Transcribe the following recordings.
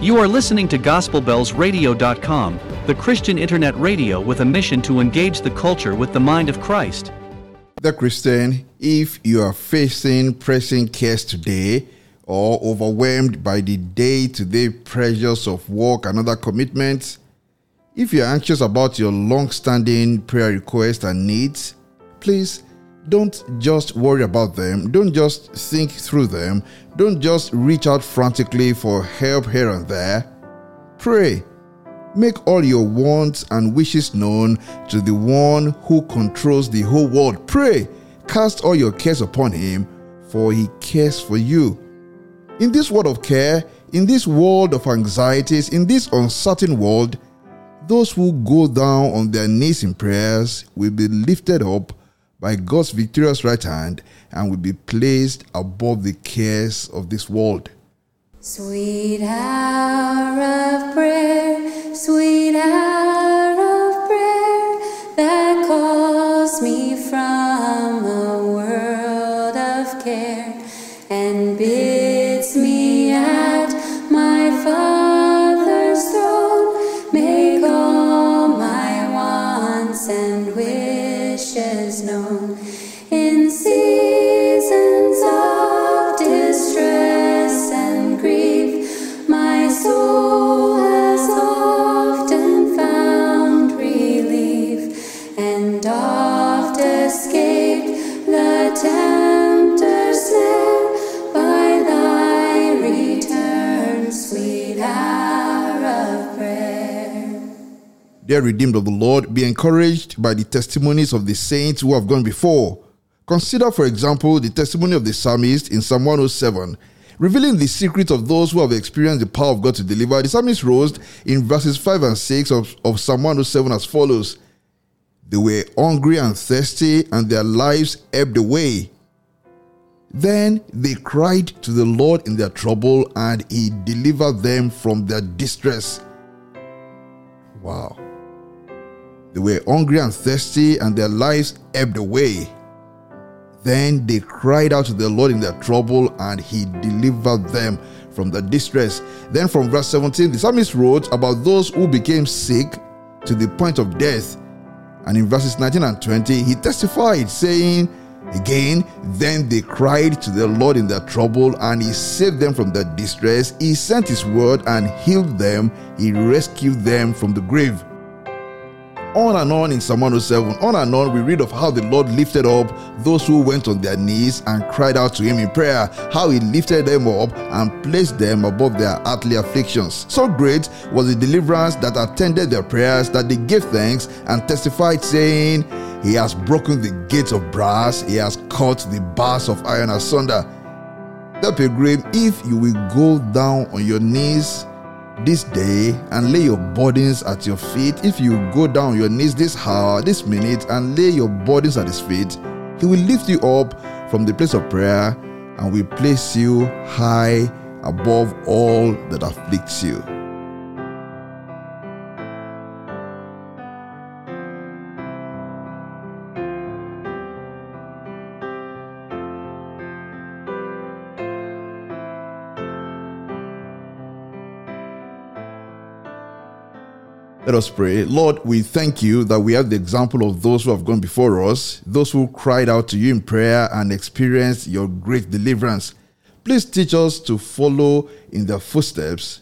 You are listening to GospelBellsRadio.com, the Christian internet radio with a mission to engage the culture with the mind of Christ. The Christian, if you are facing pressing cares today or overwhelmed by the day-to-day pressures of work and other commitments, if you are anxious about your long-standing prayer requests and needs, please don't just worry about them. Don't just think through them. Don't just reach out frantically for help here and there. Pray. Make all your wants and wishes known to the one who controls the whole world. Pray. Cast all your cares upon him, for he cares for you. In this world of care, in this world of anxieties, in this uncertain world, those who go down on their knees in prayers will be lifted up by God's victorious right hand and will be placed above the cares of this world. Sweet hour of prayer, sweet hour of prayer, that calls me from a world of care and bids me at my Father's throne, make all my wants and wishes known. In seasons of distress and grief, my soul has often found relief and oft escaped the tempter's snare by thy return, sweet hour of prayer. Dear redeemed of the Lord, be encouraged by the testimonies of the saints who have gone before. Consider, for example, the testimony of the psalmist in Psalm 107, revealing the secret of those who have experienced the power of God to deliver. The psalmist wrote in verses 5 and 6 of Psalm 107 as follows: "They were hungry and thirsty, and their lives ebbed away. Then they cried to the Lord in their trouble, and he delivered them from their distress." Wow. They were hungry and thirsty, and their lives ebbed away. Then they cried out to the Lord in their trouble, and he delivered them from the distress. Then from verse 17, the psalmist wrote about those who became sick to the point of death. And in verses 19 and 20, he testified, saying again, "Then they cried to the Lord in their trouble, and he saved them from their distress. He sent his word and healed them. He rescued them from the grave." On and on in Psalm 107, on and on we read of how the Lord lifted up those who went on their knees and cried out to him in prayer, how he lifted them up and placed them above their earthly afflictions. So great was the deliverance that attended their prayers that they gave thanks and testified, saying, "He has broken the gates of brass, he has cut the bars of iron asunder." Dear pilgrim, if you will go down on your knees this day and lay your burdens at your feet, if you go down your knees this hour, this minute, and lay your burdens at his feet, he will lift you up from the place of prayer and will place you high above all that afflicts you. Let us pray. Lord, we thank you that we have the example of those who have gone before us, those who cried out to you in prayer and experienced your great deliverance. Please teach us to follow in their footsteps.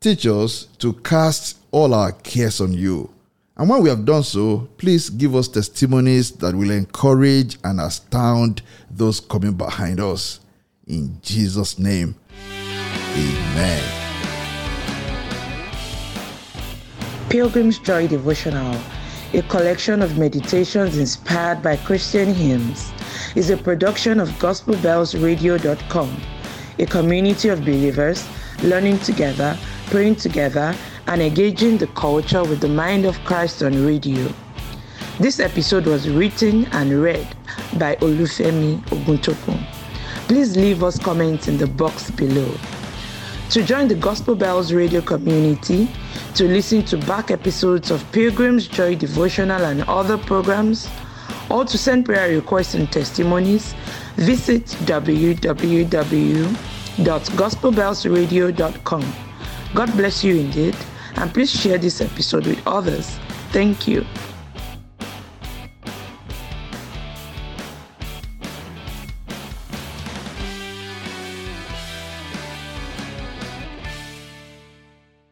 Teach us to cast all our cares on you. And when we have done so, please give us testimonies that will encourage and astound those coming behind us. In Jesus' name, amen. Pilgrim's Joy Devotional, a collection of meditations inspired by Christian hymns, is a production of GospelBellsRadio.com, a community of believers learning together, praying together, and engaging the culture with the mind of Christ on radio. This episode was written and read by Olufemi Oguntokun. Please leave us comments in the box below. To join the Gospel Bells Radio community, to listen to back episodes of Pilgrim's Joy Devotional and other programs, or to send prayer requests and testimonies, visit www.gospelbellsradio.com. God bless you indeed, and please share this episode with others. Thank you.